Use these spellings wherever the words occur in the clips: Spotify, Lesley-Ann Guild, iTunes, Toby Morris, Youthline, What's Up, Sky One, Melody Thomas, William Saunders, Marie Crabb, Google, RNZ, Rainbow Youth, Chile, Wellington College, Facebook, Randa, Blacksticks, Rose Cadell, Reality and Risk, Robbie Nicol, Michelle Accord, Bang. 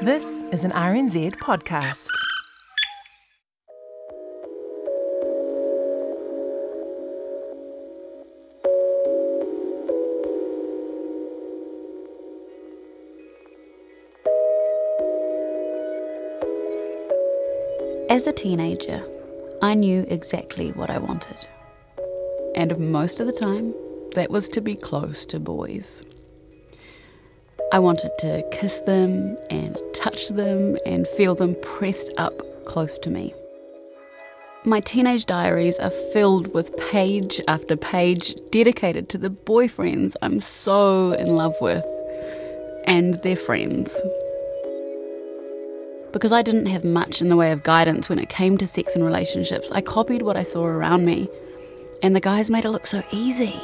This is an RNZ podcast. As a teenager, I knew exactly what I wanted. And most of the time, that was to be close to boys. I wanted to kiss them and touch them and feel them pressed up close to me. My teenage diaries are filled with page after page dedicated to the boyfriends I'm so in love with and their friends. Because I didn't have much in the way of guidance when it came to sex and relationships, I copied what I saw around me, and the guys made it look so easy.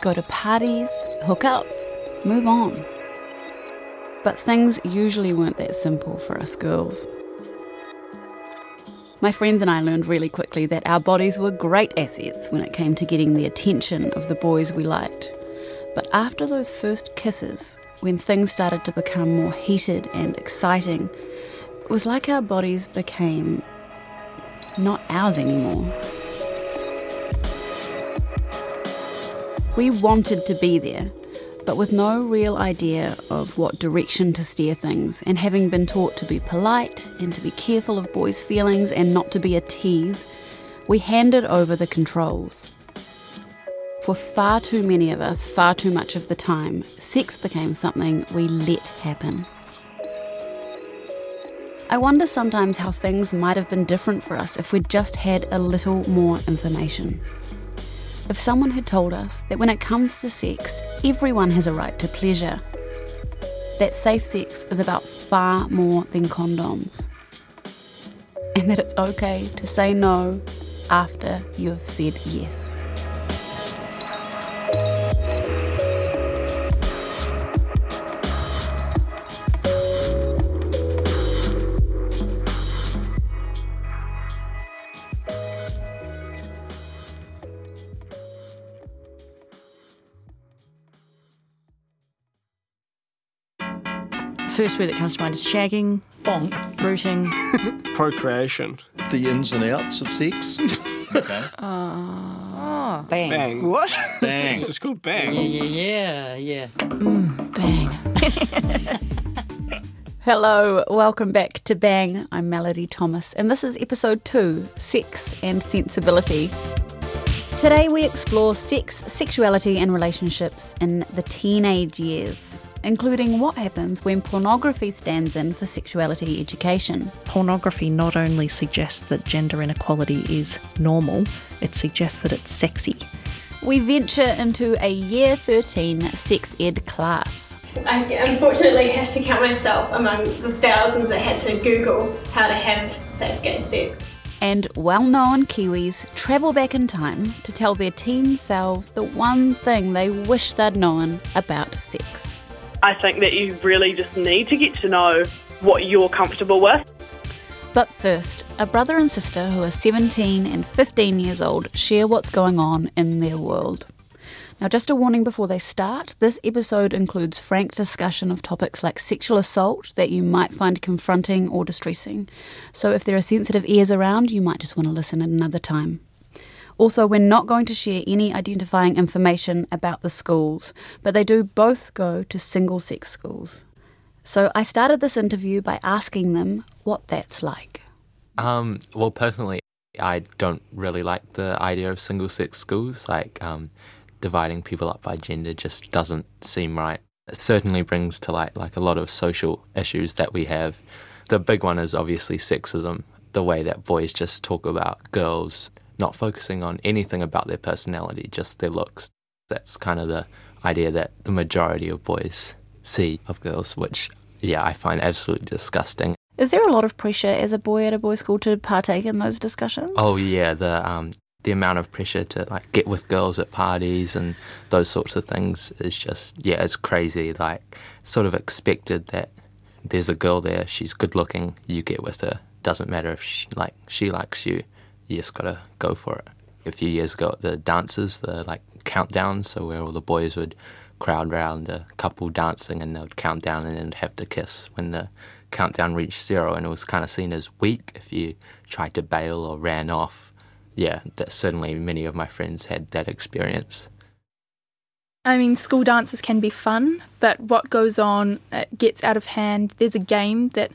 Go to parties, hook up, move on. But things usually weren't that simple for us girls. My friends and I learned really quickly that our bodies were great assets when it came to getting the attention of the boys we liked. But after those first kisses, when things started to become more heated and exciting, it was like our bodies became not ours anymore. We wanted to be there, but with no real idea of what direction to steer things, and having been taught to be polite and to be careful of boys' feelings and not to be a tease, we handed over the controls. For far too many of us, far too much of the time, sex became something we let happen. I wonder sometimes how things might have been different for us if we'd just had a little more information. If someone had told us that when it comes to sex, everyone has a right to pleasure, that safe sex is about far more than condoms, and that it's okay to say no after you have said yes. First word that comes to mind is shagging, bonk, rooting, procreation, the ins and outs of sex. Okay. Oh, bang. Bang. What? Bang. It's called bang. Yeah. Bang. Hello, welcome back to Bang. I'm Melody Thomas, and this is episode 2: Sex and Sensibility. Today we explore sex, sexuality and relationships in the teenage years, including what happens when pornography stands in for sexuality education. Pornography not only suggests that gender inequality is normal, it suggests that it's sexy. We venture into a year 13 sex ed class. I unfortunately have to count myself among the thousands that had to Google how to have safe gay sex. And well-known Kiwis travel back in time to tell their teen selves the one thing they wish they'd known about sex. I think that you really just need to get to know what you're comfortable with. But first, a brother and sister who are 17 and 15 years old share what's going on in their world. Now, just a warning before they start, this episode includes frank discussion of topics like sexual assault that you might find confronting or distressing. So if there are sensitive ears around, you might just want to listen at another time. Also, we're not going to share any identifying information about the schools, but they do both go to single-sex schools. So I started this interview by asking them what that's like. Well, personally, I don't really like the idea of single-sex schools. Like, dividing people up by gender just doesn't seem right. It certainly brings to light like a lot of social issues that we have. The big one is obviously sexism, the way that boys just talk about girls, not focusing on anything about their personality, just their looks. That's kind of the idea that the majority of boys see of girls, which, yeah, I find absolutely disgusting. Is there a lot of pressure as a boy at a boys' school to partake in those discussions? Oh, yeah, the amount of pressure to, like, get with girls at parties and those sorts of things is just, yeah, it's crazy. Like, sort of expected that there's a girl there, she's good-looking, you get with her. Doesn't matter if she likes you. You just gotta go for it. A few years ago, the dances, the countdowns, so where all the boys would crowd round, a couple dancing, and they would count down and then have to kiss when the countdown reached zero, and it was kind of seen as weak if you tried to bail or ran off. Yeah, that certainly many of my friends had that experience. I mean, school dances can be fun, but what goes on, it gets out of hand. There's a game that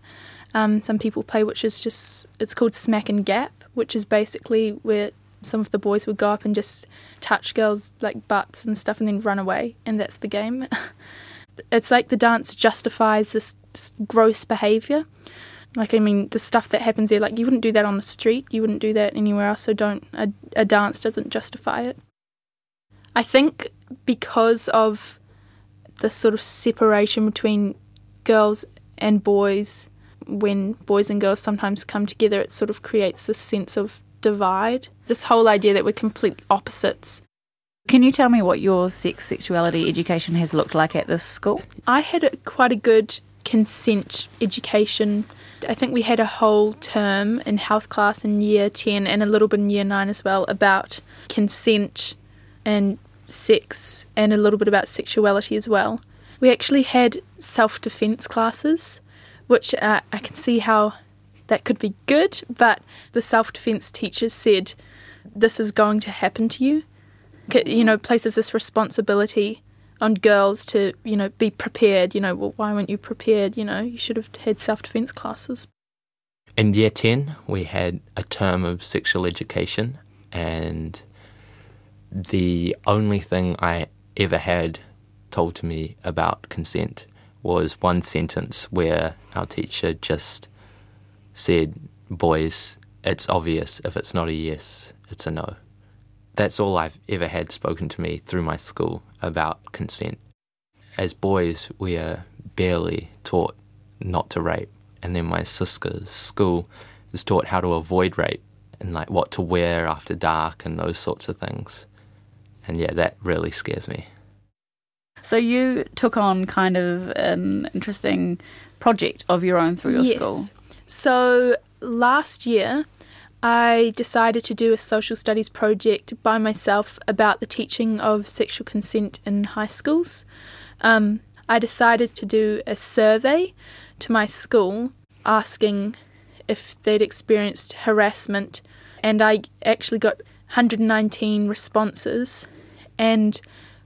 some people play, which is just, it's called Smack and Gap, which is basically where some of the boys would go up and just touch girls' like butts and stuff and then run away, and that's the game. It's like the dance justifies this gross behaviour. Like, I mean, the stuff that happens there, like, you wouldn't do that on the street, you wouldn't do that anywhere else, so a dance doesn't justify it. I think because of the sort of separation between girls and boys, when boys and girls sometimes come together, it sort of creates this sense of divide, this whole idea that we're complete opposites. Can you tell me what your sex, sexuality education has looked like at this school? I had quite a good consent education. I think we had a whole term in health class in year 10 and a little bit in year 9 as well about consent and sex and a little bit about sexuality as well. We actually had self-defense classes, which I can see how that could be good, but the self-defense teachers said, this is going to happen to you. You know, places this responsibility on girls to, you know, be prepared. You know, well, why weren't you prepared? You know, you should have had self-defense classes. In year 10, we had a term of sexual education, and the only thing I ever had told to me about consent was one sentence where our teacher just said, boys, it's obvious, if it's not a yes, it's a no. That's all I've ever had spoken to me through my school about consent. As boys, we are barely taught not to rape. And then my sister's school is taught how to avoid rape and like what to wear after dark and those sorts of things. And yeah, that really scares me. So you took on kind of an interesting project of your own through your school. So last year, I decided to do a social studies project by myself about the teaching of sexual consent in high schools. I decided to do a survey to my school asking if they'd experienced harassment, and I actually got 119 responses, and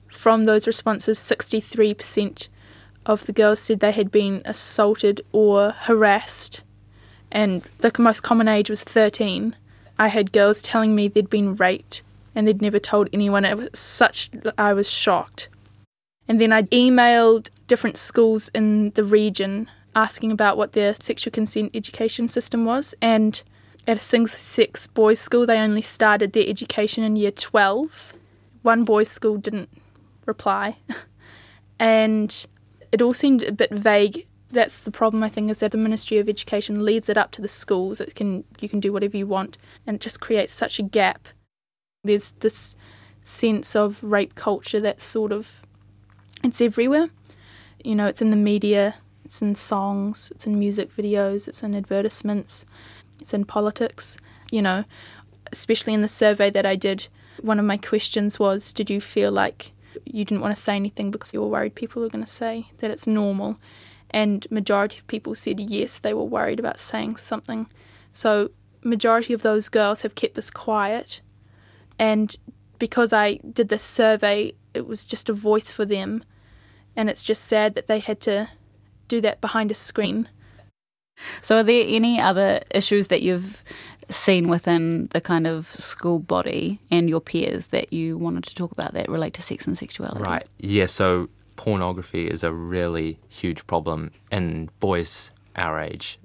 from those responses 63% of the girls said they had been assaulted or harassed. And the most common age was 13. I had girls telling me they'd been raped and they'd never told anyone. It was such, I was shocked. And then I emailed different schools in the region asking about what their sexual consent education system was. And at a single sex boys' school, they only started their education in year 12. One boys' school didn't reply. And it all seemed a bit vague. That's the problem, I think, is that the Ministry of Education leaves it up to the schools. You can do whatever you want, and it just creates such a gap. There's this sense of rape culture that's sort of, it's everywhere. You know, it's in the media, it's in songs, it's in music videos, it's in advertisements, it's in politics. You know, especially in the survey that I did, one of my questions was, did you feel like you didn't want to say anything because you were worried people were going to say that it's normal? And majority of people said yes, they were worried about saying something. So majority of those girls have kept this quiet. And because I did this survey, it was just a voice for them. And it's just sad that they had to do that behind a screen. So are there any other issues that you've seen within the kind of school body and your peers that you wanted to talk about that relate to sex and sexuality? Right, yeah, so pornography is a really huge problem in boys our age.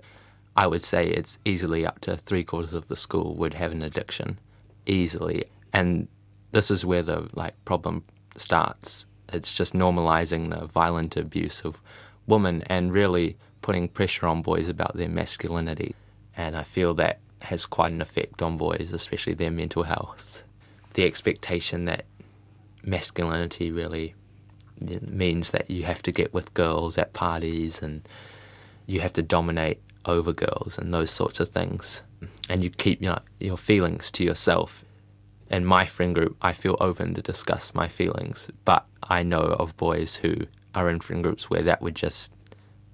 I would say it's easily up to 3/4 of the school would have an addiction, easily. And this is where the problem starts. It's just normalising the violent abuse of women and really putting pressure on boys about their masculinity. And I feel that has quite an effect on boys, especially their mental health. The expectation that masculinity really means that you have to get with girls at parties and you have to dominate over girls and those sorts of things. And you keep your feelings to yourself. in my friend group, I feel open to discuss my feelings, but I know of boys who are in friend groups where that would just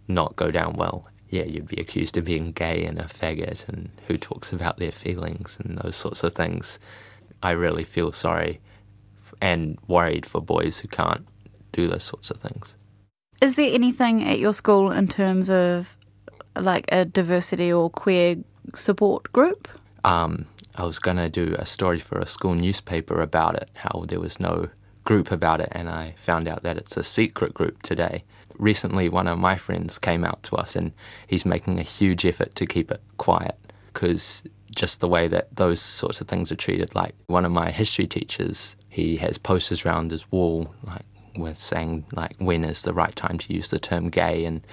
not go down well. Yeah, you'd be accused of being gay and a faggot and who talks about their feelings and those sorts of things. I really feel sorry and worried for boys who can't do those sorts of things. Is there anything at your school in terms of like a diversity or queer support group? I was going to do a story for a school newspaper about it, how there was no group about it, and I found out that it's a secret group today. Recently, one of my friends came out to us and he's making a huge effort to keep it quiet because just the way that those sorts of things are treated. Like one of my history teachers, he has posters around his wall like we're saying like when is the right time to use the term gay, and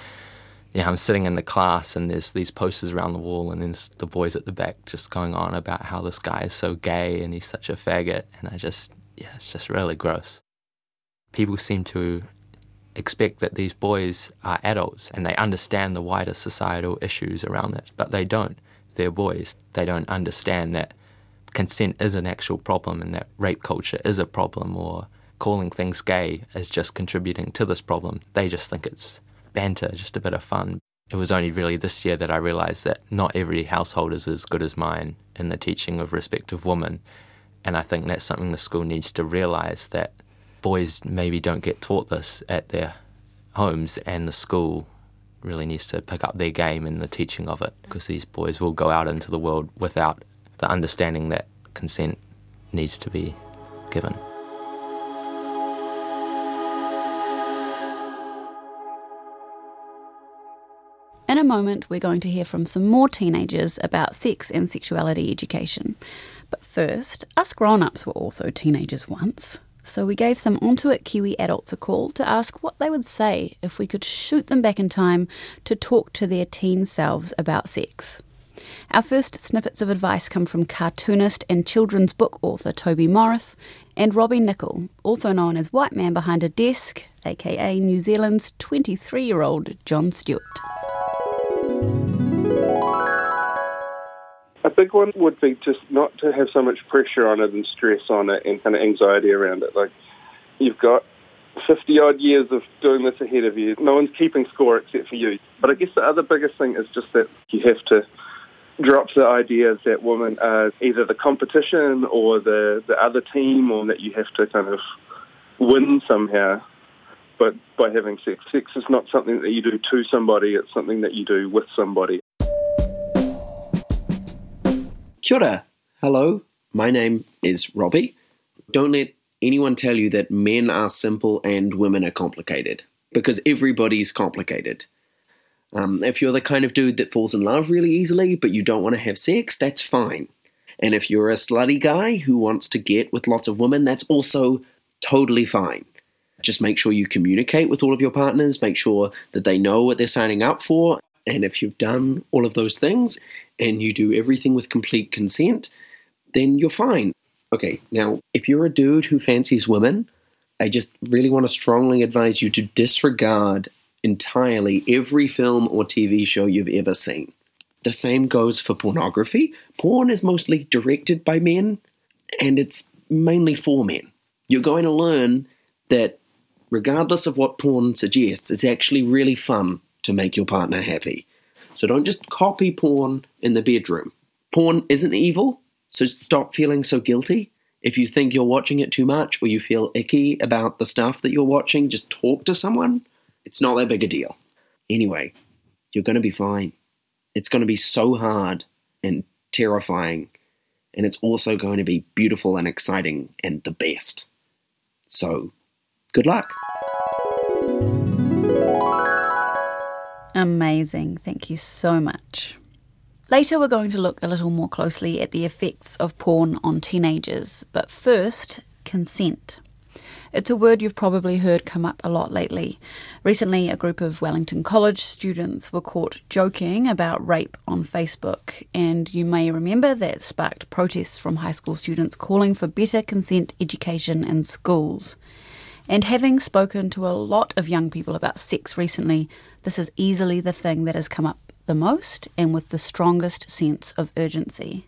yeah, I'm sitting in the class and there's these posters around the wall and then the boys at the back just going on about how this guy is so gay and he's such a faggot, and I just, yeah, it's just really gross. People seem to expect that these boys are adults and they understand the wider societal issues around it, but they don't. They're boys. They don't understand that consent is an actual problem and that rape culture is a problem, or calling things gay is just contributing to this problem. They just think it's banter, just a bit of fun. It was only really this year that I realised that not every household is as good as mine in the teaching of respect of women, and I think that's something the school needs to realise, that boys maybe don't get taught this at their homes, and the school really needs to pick up their game in the teaching of it, because these boys will go out into the world without the understanding that consent needs to be given. In a moment, we're going to hear from some more teenagers about sex and sexuality education. But first, us grown-ups were also teenagers once, so we gave some Onto It Kiwi adults a call to ask what they would say if we could shoot them back in time to talk to their teen selves about sex. Our first snippets of advice come from cartoonist and children's book author Toby Morris and Robbie Nicol, also known as White Man Behind a Desk, aka New Zealand's 23-year-old John Stewart. A big one would be just not to have so much pressure on it and stress on it and kind of anxiety around it. Like, you've got 50-odd years of doing this ahead of you. No one's keeping score except for you. But I guess the other biggest thing is just that you have to drop the idea that women are either the competition or the other team, or that you have to kind of win somehow. But by having sex, sex is not something that you do to somebody, it's something that you do with somebody. Kia ora. Hello, my name is Robbie. Don't let anyone tell you that men are simple and women are complicated, because everybody's complicated. If you're the kind of dude that falls in love really easily but you don't want to have sex, that's fine. And if you're a slutty guy who wants to get with lots of women, that's also totally fine. Just make sure you communicate with all of your partners, make sure that they know what they're signing up for. And if you've done all of those things and you do everything with complete consent, then you're fine. Okay, now, if you're a dude who fancies women, I just really want to strongly advise you to disregard entirely every film or TV show you've ever seen. The same goes for pornography. Porn is mostly directed by men, and it's mainly for men. You're going to learn that regardless of what porn suggests, it's actually really fun to make your partner happy. So don't just copy porn in the bedroom. Porn isn't evil, so stop feeling so guilty. If you think you're watching it too much or you feel icky about the stuff that you're watching, just talk to someone. It's not that big a deal. Anyway, you're going to be fine. It's going to be so hard and terrifying, and it's also going to be beautiful and exciting and the best. So, good luck. Amazing. Thank you so much. Later, we're going to look a little more closely at the effects of porn on teenagers. But first, consent. It's a word you've probably heard come up a lot lately. Recently, a group of Wellington College students were caught joking about rape on Facebook, and you may remember that sparked protests from high school students calling for better consent education in schools. And having spoken to a lot of young people about sex recently, this is easily the thing that has come up the most and with the strongest sense of urgency.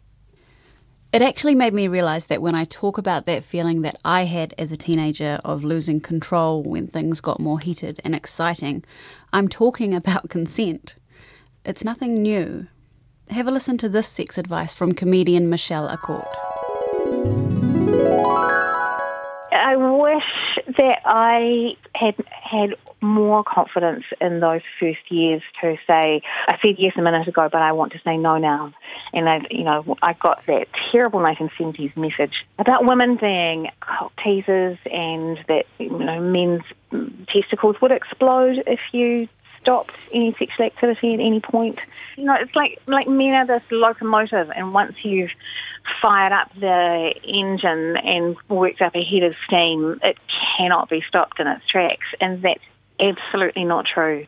It actually made me realise that when I talk about that feeling that I had as a teenager of losing control when things got more heated and exciting, I'm talking about consent. It's nothing new. Have a listen to this sex advice from comedian Michelle Accord. I wish that I had more confidence in those first years to say, I said yes a minute ago, but I want to say no now. And I got that terrible 1970s message about women being cock teasers and that men's testicles would explode if you stopped any sexual activity at any point. It's like men are this locomotive, and once you've fired up the engine and worked up a head of steam, it cannot be stopped in its tracks, and that's absolutely not true.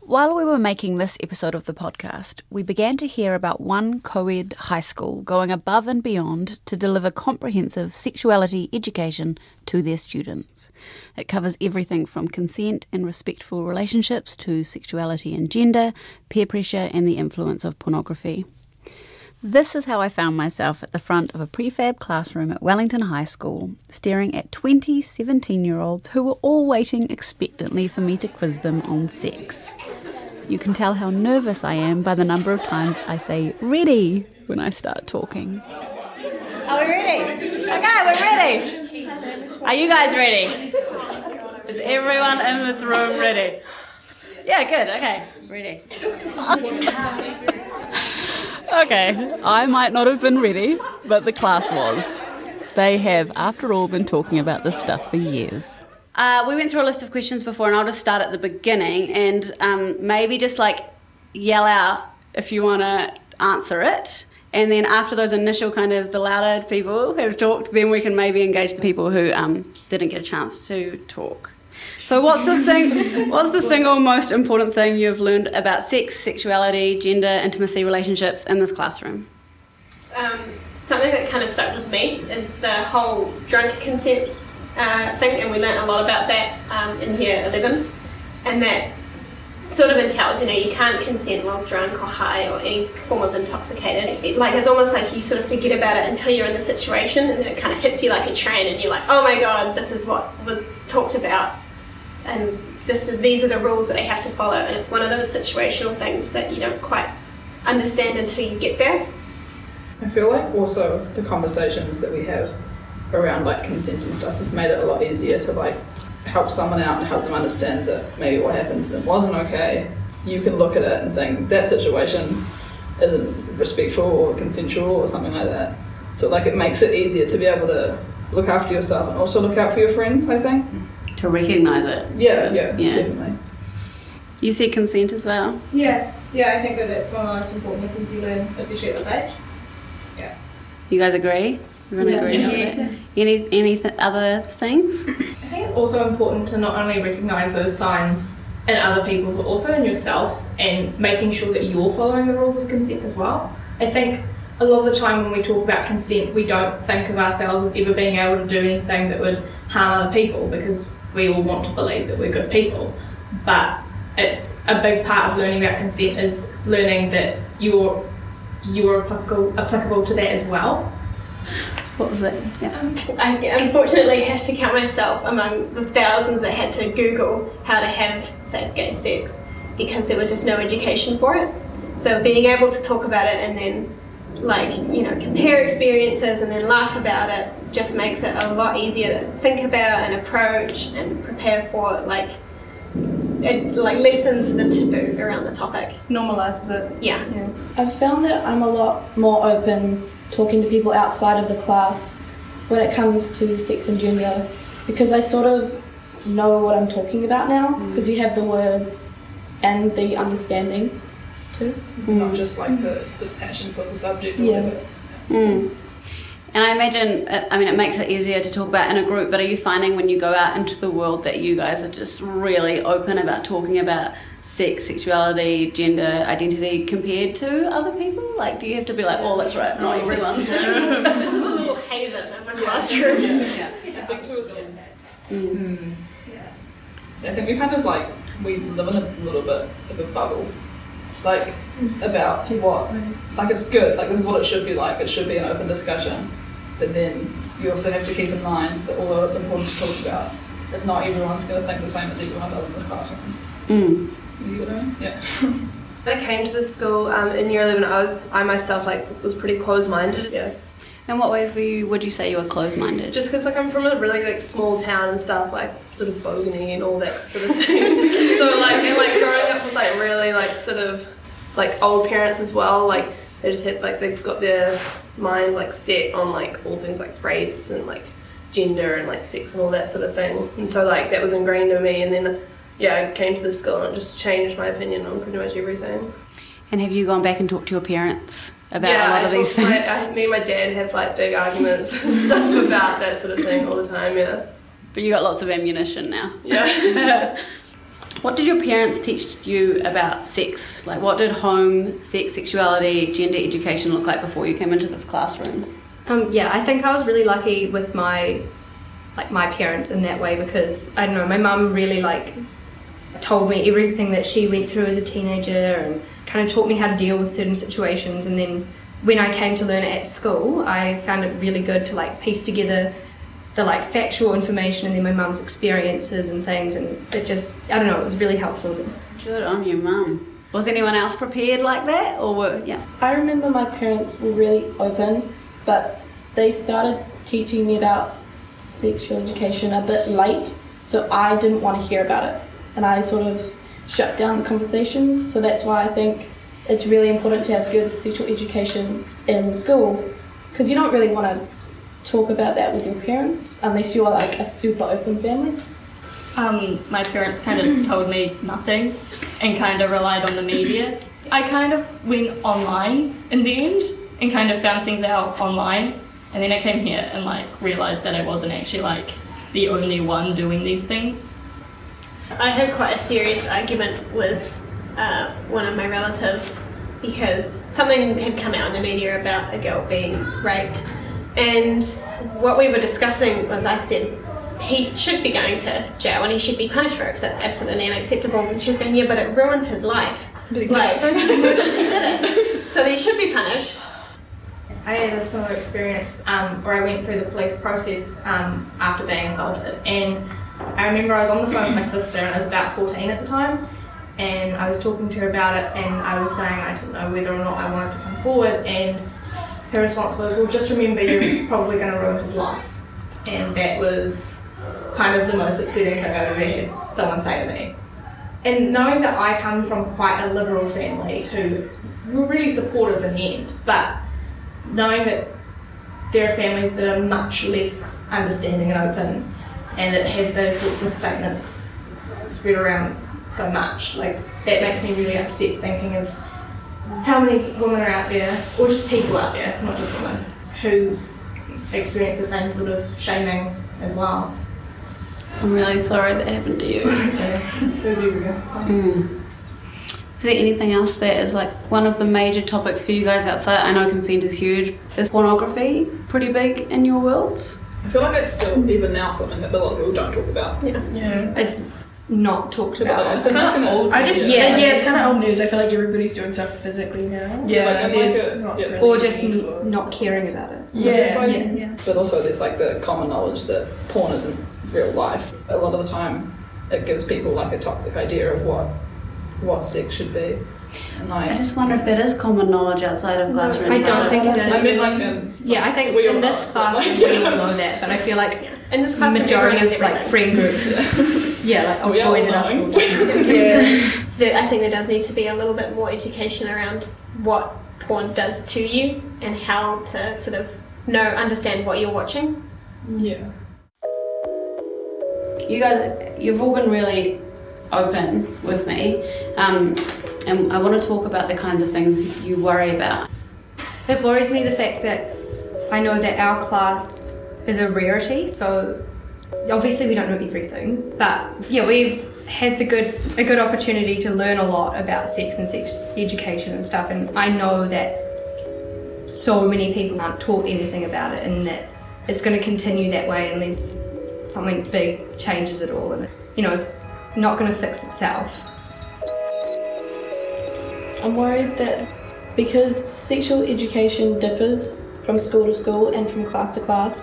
While we were making this episode of the podcast, we began to hear about one co-ed high school going above and beyond to deliver comprehensive sexuality education to their students. It covers everything from consent and respectful relationships to sexuality and gender, peer pressure and the influence of pornography. This is how I found myself at the front of a prefab classroom at Wellington High School, staring at 20 17-year-olds who were all waiting expectantly for me to quiz them on sex. You can tell how nervous I am by the number of times I say ready when I start talking. Are we ready? Okay, we're ready. Are you guys ready? Is everyone in this room ready? Yeah, good, okay, ready. Okay, I might not have been ready, but the class was. They have, after all, been talking about this stuff for years. We went through a list of questions before, and I'll just start at the beginning and maybe just yell out if you want to answer it. And then after those initial the louder people who have talked, then we can maybe engage the people who didn't get a chance to talk. So what's the single most important thing you've learned about sex, sexuality, gender, intimacy, relationships in this classroom? Something that stuck with me is the whole drunk consent thing, and we learnt a lot about that in year 11, and that sort of entails, you can't consent while drunk or high or any form of intoxicated. It's almost like you sort of forget about it until you're in the situation, and then it hits you like a train, and you're like, oh my god, this is what was talked about, and these are the rules that I have to follow. And it's one of those situational things that you don't quite understand until you get there. I feel like also the conversations that we have around consent and stuff have made it a lot easier to help someone out and help them understand that maybe what happened to them wasn't okay. You can look at it and think that situation isn't respectful or consensual or something like that. So it makes it easier to be able to look after yourself and also look out for your friends, I think. To recognise it. Yeah, definitely. You said consent as well? Yeah, I think that's one of the most important lessons you learn, especially at this age. Yeah. You guys agree? Everyone agrees on that? Any other things? I think it's also important to not only recognise those signs in other people, but also in yourself, and making sure that you're following the rules of consent as well. I think a lot of the time when we talk about consent, we don't think of ourselves as ever being able to do anything that would harm other people, because we all want to believe that we're good people. But it's a big part of learning about consent is learning that you're applicable to that as well. What was it? Yeah. I unfortunately have to count myself among the thousands that had to Google how to have safe gay sex, because there was just no education for it. So being able to talk about it and then compare experiences and then laugh about it just makes it a lot easier to think about and approach and prepare for it lessens the taboo around the topic. Normalises it. Yeah. I've found that I'm a lot more open talking to people outside of the class when it comes to sex and gender, because I sort of know what I'm talking about now, because you have the words and the understanding too. Not just the passion for the subject or whatever. And I imagine, it makes it easier to talk about in a group, but are you finding when you go out into the world that you guys are just really open about talking about sex, sexuality, gender, identity compared to other people? Do you have to be oh, that's right, not everyone's. This is a little haven of a classroom. I think we live in a little bit of a bubble like about what, like it's good, like this is what it should be like, it should be an open discussion, but then you also have to keep in mind that although it's important to talk about, that not everyone's going to think the same as everyone else in this classroom. Mm. You know? Yeah. When I came to the school in year 11, I myself was pretty closed-minded. Yeah. In what ways would you say you were closed-minded? Just because I'm from a really small town and stuff, sort of Bogany and all that sort of thing. So and growing up with really sort of old parents as well, they just had they've got their mind set on all things race and gender and sex and all that sort of thing. And so that was ingrained in me, and then yeah, I came to the school and it just changed my opinion on pretty much everything. And have you gone back and talked to your parents about a lot of these things? Yeah, me and my dad have big arguments and stuff about that sort of thing all the time, yeah. But you got lots of ammunition now. Yeah. What did your parents teach you about sex? What did home, sex, sexuality, gender education look like before you came into this classroom? Yeah, I think I was really lucky with my parents in that way, because, I don't know, my mum really told me everything that she went through as a teenager and kind of taught me how to deal with certain situations. And then when I came to learn at school, I found it really good to piece together the factual information and then my mum's experiences and things, and it just, I don't know, it was really helpful. Good on your mum. Was anyone else prepared like that, or were, yeah? I remember my parents were really open, but they started teaching me about sexual education a bit late, so I didn't want to hear about it, and I sort of shut down the conversations. So that's why I think it's really important to have good sexual education in school, because you don't really want to talk about that with your parents unless you're a super open family. My parents kind of told me nothing and kind of relied on the media. I kind of went online in the end and kind of found things out online, and then I came here and realised that I wasn't actually the only one doing these things. I had quite a serious argument with one of my relatives because something had come out in the media about a girl being raped. And what we were discussing was, I said, he should be going to jail and he should be punished for it because that's absolutely unacceptable. And she was going, yeah, but it ruins his life. She did it. So he should be punished. I had a similar experience where I went through the police process after being assaulted. And I remember I was on the phone with my sister, and I was about 14 at the time, and I was talking to her about it, and I was saying I didn't know whether or not I wanted to come forward, and her response was, well, just remember you're probably going to ruin his life. And that was kind of the most upsetting thing I've ever had someone say to me. And knowing that I come from quite a liberal family who were really supportive in the end, but knowing that there are families that are much less understanding and open and that have those sorts of statements spread around so much, that makes me really upset thinking of how many women are out there, or just people out there, not just women, who experience the same sort of shaming as well. I'm really sorry that happened to you. It was years ago. Mm. Is there anything else that is one of the major topics for you guys outside? I know consent is huge. Is pornography pretty big in your worlds? I feel like it's still, even now, something that a lot of people don't talk about. Yeah. Yeah. It's not talked about. It's kind of old. It's kind of old news. I feel like everybody's doing stuff physically now. Yeah, or just not caring about it. Yeah. But also there's the common knowledge that porn isn't real life. A lot of the time, it gives people a toxic idea of what sex should be. And I just wonder if that is common knowledge outside of classrooms. I don't think it is. I think in this classroom we all know that, but I feel in this classroom, majority of friend groups. Yeah, boys in our school. I think there does need to be a little bit more education around what porn does to you and how to sort of understand what you're watching. Yeah. You guys, you've all been really open with me, and I want to talk about the kinds of things you worry about. It worries me the fact that I know that our class is a rarity, so obviously we don't know everything, but yeah, we've had a good opportunity to learn a lot about sex and sex education and stuff, and I know that so many people aren't taught anything about it, and that it's going to continue that way unless something big changes at all, and it's not going to fix itself. I'm worried that because sexual education differs from school to school and from class to class,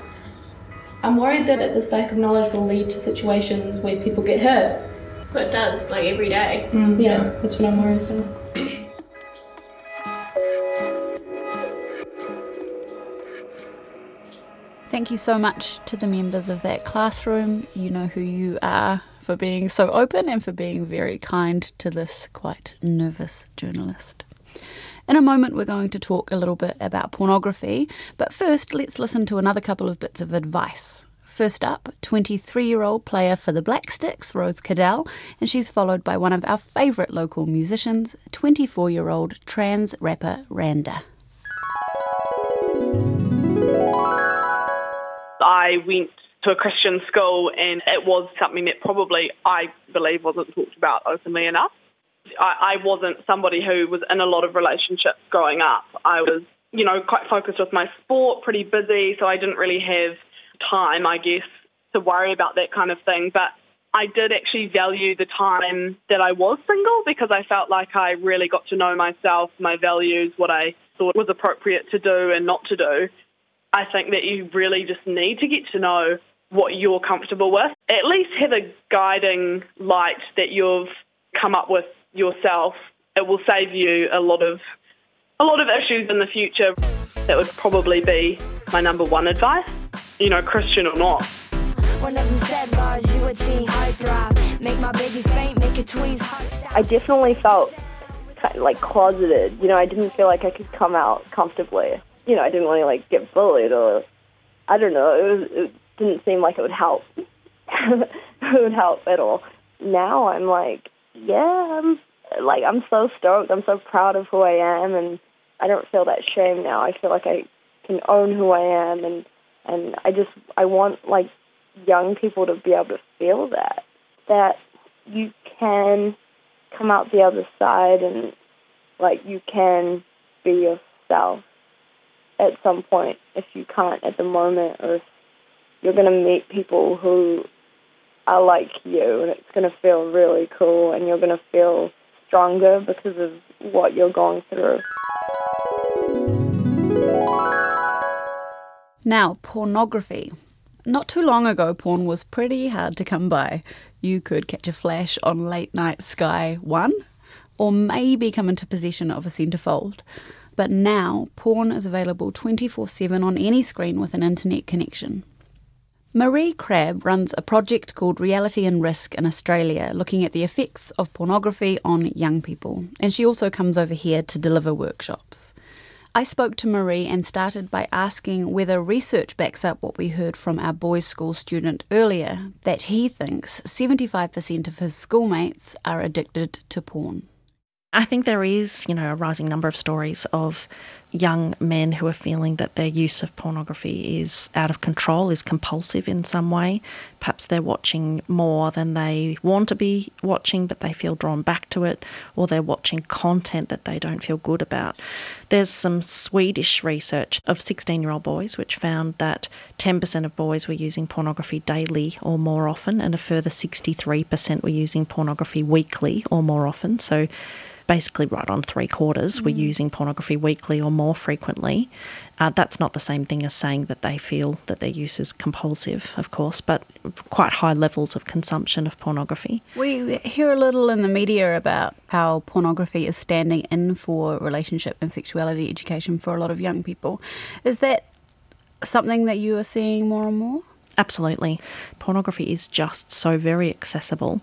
I'm worried that this lack of knowledge will lead to situations where people get hurt. But it does, like every day. Yeah, that's what I'm worried about. Thank you so much to the members of that classroom. You know who you are, for being so open and for being very kind to this quite nervous journalist. In a moment, we're going to talk a little bit about pornography, but first, let's listen to another couple of bits of advice. First up, 23-year-old player for the Blacksticks, Rose Cadell, and she's followed by one of our favourite local musicians, 24-year-old trans rapper Randa. I went to a Christian school, and it was something that probably, I believe, wasn't talked about openly enough. I wasn't somebody who was in a lot of relationships growing up. I was, you know, quite focused with my sport, pretty busy, so I didn't really have time, I guess, to worry about that kind of thing. But I did actually value the time that I was single because I felt like I really got to know myself, my values, what I thought was appropriate to do and not to do. I think that you really just need to get to know what you're comfortable with. At least have a guiding light that you've come up with yourself. It will save you a lot of issues in the future. That would probably be my number one advice, you know, Christian or not. I definitely felt kind of like closeted. You know, I didn't feel like I could come out comfortably. You know, I didn't want to like get bullied, or I don't know. It didn't seem like it would help. It would help at all. Now I'm like, yeah, I'm so stoked. I'm so proud of who I am, and I don't feel that shame now. I feel like I can own who I am, and I want like young people to be able to feel that you can come out the other side, and like you can be yourself at some point if you can't at the moment, or if you're going to meet people who are like you, and it's going to feel really cool, and you're going to feel stronger because of what you're going through. Now, pornography. Not too long ago, porn was pretty hard to come by. You could catch a flash on late night Sky One, or maybe come into possession of a centrefold. But now, porn is available 24/7 on any screen with an internet connection. Marie Crabb runs a project called Reality and Risk in Australia, looking at the effects of pornography on young people. And she also comes over here to deliver workshops. I spoke to Marie and started by asking whether research backs up what we heard from our boys' school student earlier, that he thinks 75% of his schoolmates are addicted to porn. I think there is, you know, a rising number of stories of young men who are feeling that their use of pornography is out of control, is compulsive in some way. Perhaps they're watching more than they want to be watching, but they feel drawn back to it, or they're watching content that they don't feel good about. There's some Swedish research of 16-year-old boys which found that 10% of boys were using pornography daily or more often, and a further 63% were using pornography weekly or more often. So basically right on 3/4 were using pornography weekly or more frequently. That's not the same thing as saying that they feel that their use is compulsive, of course, but quite high levels of consumption of pornography. We hear a little in the media about how pornography is standing in for relationship and sexuality education for a lot of young people. Is that something that you are seeing more and more? Absolutely. Pornography is just so very accessible.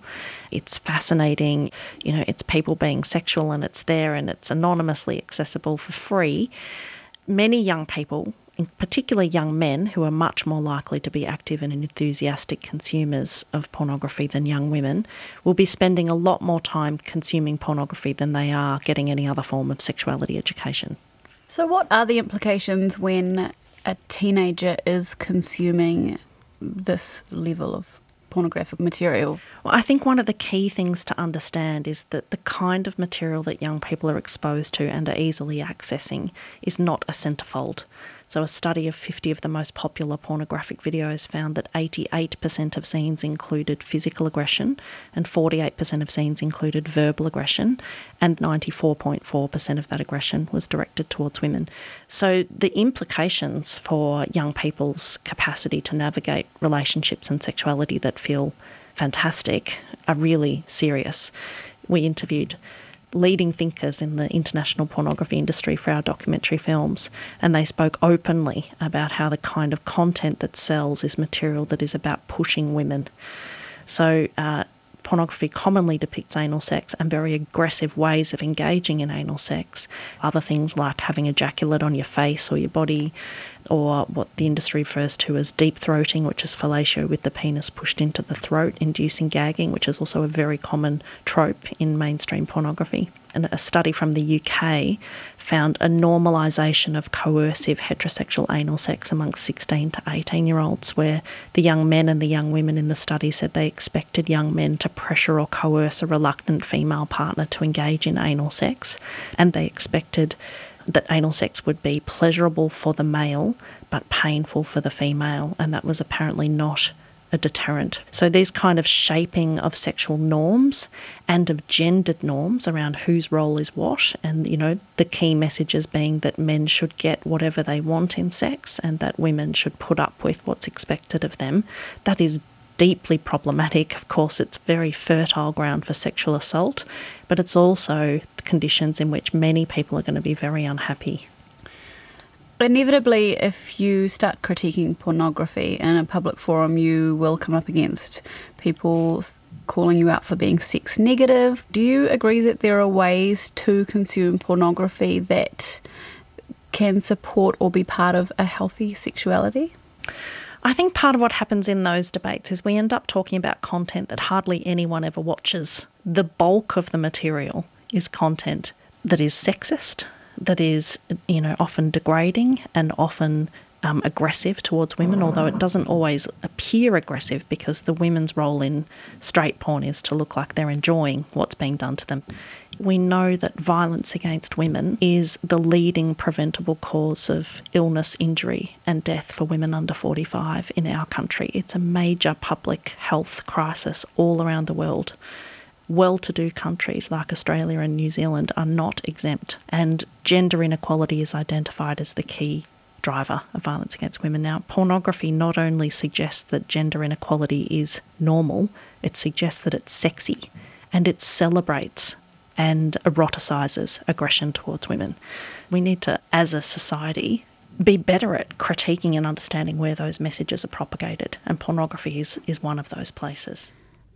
It's fascinating. You know, it's people being sexual, and it's there, and it's anonymously accessible for free. Many young people, particularly young men, who are much more likely to be active and enthusiastic consumers of pornography than young women, will be spending a lot more time consuming pornography than they are getting any other form of sexuality education. So what are the implications when a teenager is consuming this level of pornographic material? Well, I think one of the key things to understand is that the kind of material that young people are exposed to and are easily accessing is not a centerfold. So a study of 50 of the most popular pornographic videos found that 88% of scenes included physical aggression and 48% of scenes included verbal aggression, and 94.4% of that aggression was directed towards women. So the implications for young people's capacity to navigate relationships and sexuality that feel fantastic are really serious. We interviewed leading thinkers in the international pornography industry for our documentary films, and they spoke openly about how the kind of content that sells is material that is about pushing women. So pornography commonly depicts anal sex and very aggressive ways of engaging in anal sex. Other things like having ejaculate on your face or your body, or what the industry refers to as deep throating, which is fellatio with the penis pushed into the throat, inducing gagging, which is also a very common trope in mainstream pornography. And a study from the UK found a normalisation of coercive heterosexual anal sex amongst 16 to 18-year-olds, where the young men and the young women in the study said they expected young men to pressure or coerce a reluctant female partner to engage in anal sex, and they expected that anal sex would be pleasurable for the male but painful for the female, and that was apparently not a deterrent. So these kind of shaping of sexual norms and of gendered norms around whose role is what, and the key messages being that men should get whatever they want in sex and that women should put up with what's expected of them, that is deeply problematic. Of course, it's very fertile ground for sexual assault, but it's also the conditions in which many people are going to be very unhappy. Inevitably, if you start critiquing pornography in a public forum, you will come up against people calling you out for being sex negative. Do you agree that there are ways to consume pornography that can support or be part of a healthy sexuality? I think part of what happens in those debates is we end up talking about content that hardly anyone ever watches. The bulk of the material is content that is sexist, that is, often degrading and often aggressive towards women, although it doesn't always appear aggressive because the women's role in straight porn is to look like they're enjoying what's being done to them. We know that violence against women is the leading preventable cause of illness, injury and death for women under 45 in our country. It's a major public health crisis all around the world. Well-to-do countries like Australia and New Zealand are not exempt, and gender inequality is identified as the key driver of violence against women. Now, pornography not only suggests that gender inequality is normal, it suggests that it's sexy, and it celebrates and eroticizes aggression towards women. We need to, as a society, be better at critiquing and understanding where those messages are propagated, and pornography is one of those places.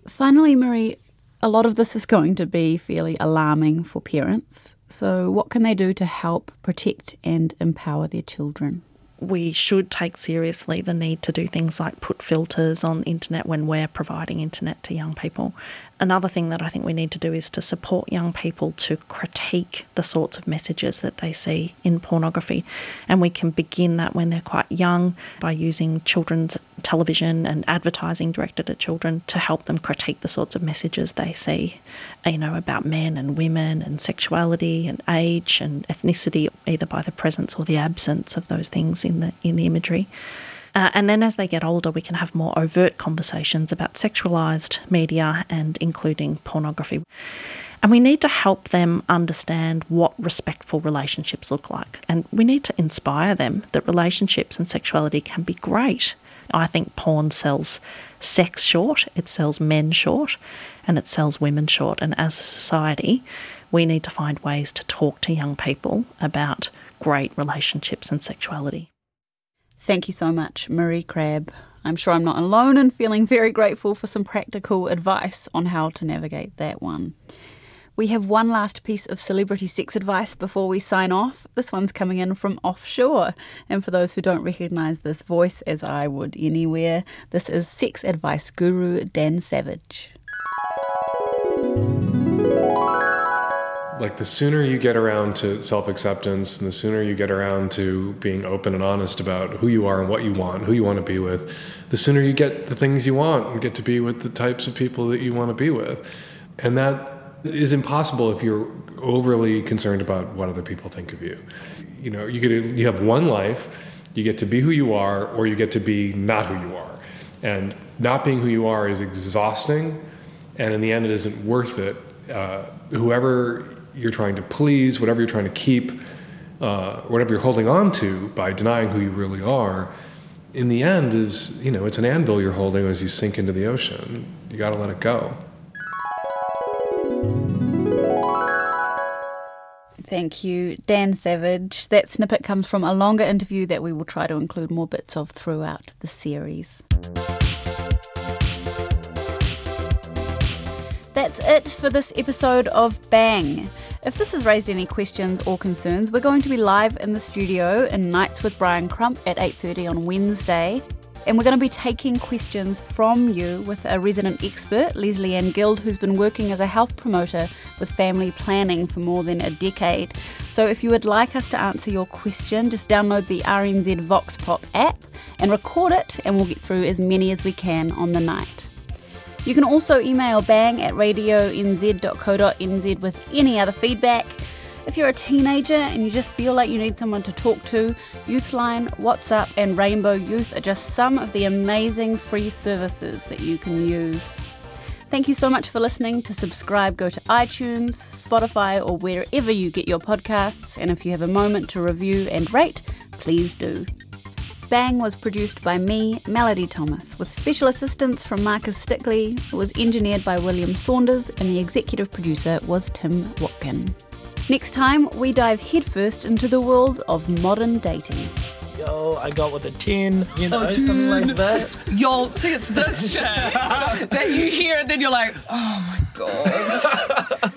Finally, Marie, a lot of this is going to be fairly alarming for parents. So what can they do to help protect and empower their children? We should take seriously the need to do things like put filters on internet when we're providing internet to young people. Another thing that I think we need to do is to support young people to critique the sorts of messages that they see in pornography. And we can begin that when they're quite young by using children's television and advertising directed at children to help them critique the sorts of messages they see, about men and women and sexuality and age and ethnicity, either by the presence or the absence of those things in the imagery. And then as they get older, we can have more overt conversations about sexualised media and including pornography. And we need to help them understand what respectful relationships look like. And we need to inspire them that relationships and sexuality can be great. I think porn sells sex short, it sells men short, and it sells women short. And as a society, we need to find ways to talk to young people about great relationships and sexuality. Thank you so much, Marie Crabb. I'm sure I'm not alone in feeling very grateful for some practical advice on how to navigate that one. We have one last piece of celebrity sex advice before we sign off. This one's coming in from offshore. And for those who don't recognise this voice, as I would anywhere, this is sex advice guru Dan Savage. like the sooner you get around to self-acceptance and the sooner you get around to being open and honest about who you are and what you want, who you want to be with, the sooner you get the things you want and get to be with the types of people that you want to be with. And that is impossible if you're overly concerned about what other people think of you. You know, you have one life, you get to be who you are or you get to be not who you are. And not being who you are is exhausting, and in the end it isn't worth it. Whoever you're trying to please, whatever you're trying to keep, whatever you're holding on to by denying who you really are, in the end is, you know, it's an anvil you're holding as you sink into the ocean. You got to let it go. Thank you, Dan Savage. That snippet comes from a longer interview that we will try to include more bits of throughout the series. That's it for this episode of Bang. If this has raised any questions or concerns, we're going to be live in the studio in Nights with Brian Crump at 8:30 on Wednesday. And we're going to be taking questions from you with a resident expert, Lesley-Ann Guild, who's been working as a health promoter with family planning for more than a decade. So if you would like us to answer your question, just download the RNZ VoxPop app and record it, and we'll get through as many as we can on the night. You can also email bang@radionz.co.nz with any other feedback. If you're a teenager and you just feel like you need someone to talk to, Youthline, What's Up and Rainbow Youth are just some of the amazing free services that you can use. Thank you so much for listening. To subscribe, go to iTunes, Spotify or wherever you get your podcasts. And if you have a moment to review and rate, please do. Bang was produced by me, Melody Thomas, with special assistance from Marcus Stickley. It was engineered by William Saunders and the executive producer was Tim Watkin. Next time, we dive headfirst into the world of modern dating. Yo, I got with a 10, you know, something like that. Yo, see, it's this shit that you hear and then you're like, oh my gosh.